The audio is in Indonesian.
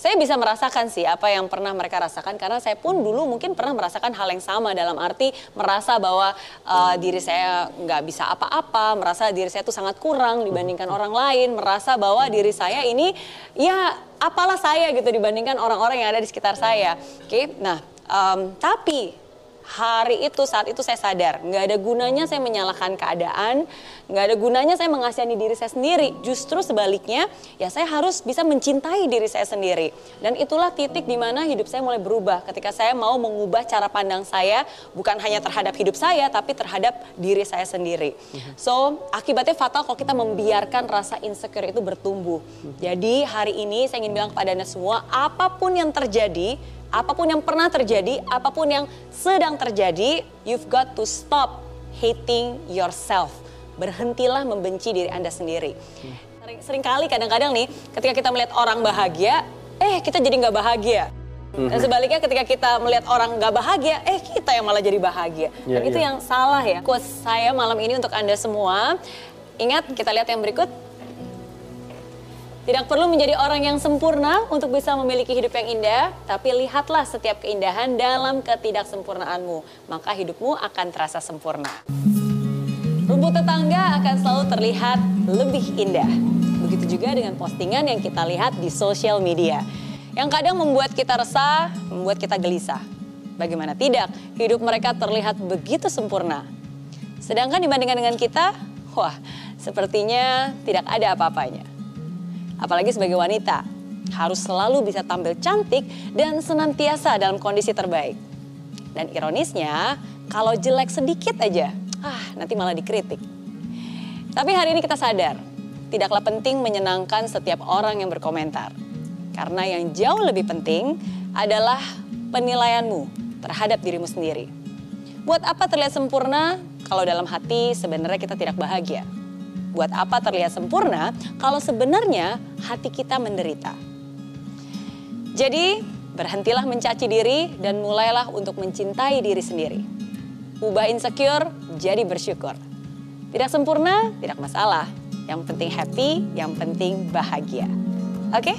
Saya bisa merasakan sih apa yang pernah mereka rasakan, karena saya pun dulu mungkin pernah merasakan hal yang sama, dalam arti merasa bahwa diri saya nggak bisa apa-apa, merasa diri saya tuh sangat kurang dibandingkan orang lain, merasa bahwa diri saya ini ya apalah saya gitu dibandingkan orang-orang yang ada di sekitar saya. Oke, nah tapi hari itu, saat itu saya sadar nggak ada gunanya saya menyalahkan keadaan, nggak ada gunanya saya mengasihani diri saya sendiri. Justru sebaliknya, ya saya harus bisa mencintai diri saya sendiri. Dan itulah titik di mana hidup saya mulai berubah, ketika saya mau mengubah cara pandang saya, bukan hanya terhadap hidup saya, tapi terhadap diri saya sendiri. So, akibatnya fatal kalau kita membiarkan rasa insecure itu bertumbuh. Jadi hari ini saya ingin bilang kepada Anda semua, apapun yang terjadi, apapun yang pernah terjadi, apapun yang sedang terjadi, you've got to stop hating yourself. Berhentilah membenci diri Anda sendiri. Seringkali kadang-kadang nih, ketika kita melihat orang bahagia, kita jadi nggak bahagia. Dan sebaliknya ketika kita melihat orang nggak bahagia, kita yang malah jadi bahagia. Dan itu yang salah ya. Quotes saya malam ini untuk Anda semua. Ingat, kita lihat yang berikut. Tidak perlu menjadi orang yang sempurna untuk bisa memiliki hidup yang indah, tapi lihatlah setiap keindahan dalam ketidaksempurnaanmu, maka hidupmu akan terasa sempurna. Rumput tetangga akan selalu terlihat lebih indah. Begitu juga dengan postingan yang kita lihat di sosial media, yang kadang membuat kita resah, membuat kita gelisah. Bagaimana tidak, hidup mereka terlihat begitu sempurna. Sedangkan dibandingkan dengan kita, wah, sepertinya tidak ada apa-apanya. Apalagi sebagai wanita, harus selalu bisa tampil cantik dan senantiasa dalam kondisi terbaik. Dan ironisnya, kalau jelek sedikit aja, nanti malah dikritik. Tapi hari ini kita sadar, tidaklah penting menyenangkan setiap orang yang berkomentar. Karena yang jauh lebih penting adalah penilaianmu terhadap dirimu sendiri. Buat apa terlihat sempurna kalau dalam hati sebenarnya kita tidak bahagia? Buat apa terlihat sempurna kalau sebenarnya hati kita menderita? Jadi berhentilah mencaci diri dan mulailah untuk mencintai diri sendiri. Ubah insecure jadi bersyukur. Tidak sempurna, tidak masalah. Yang penting happy, yang penting bahagia. Oke?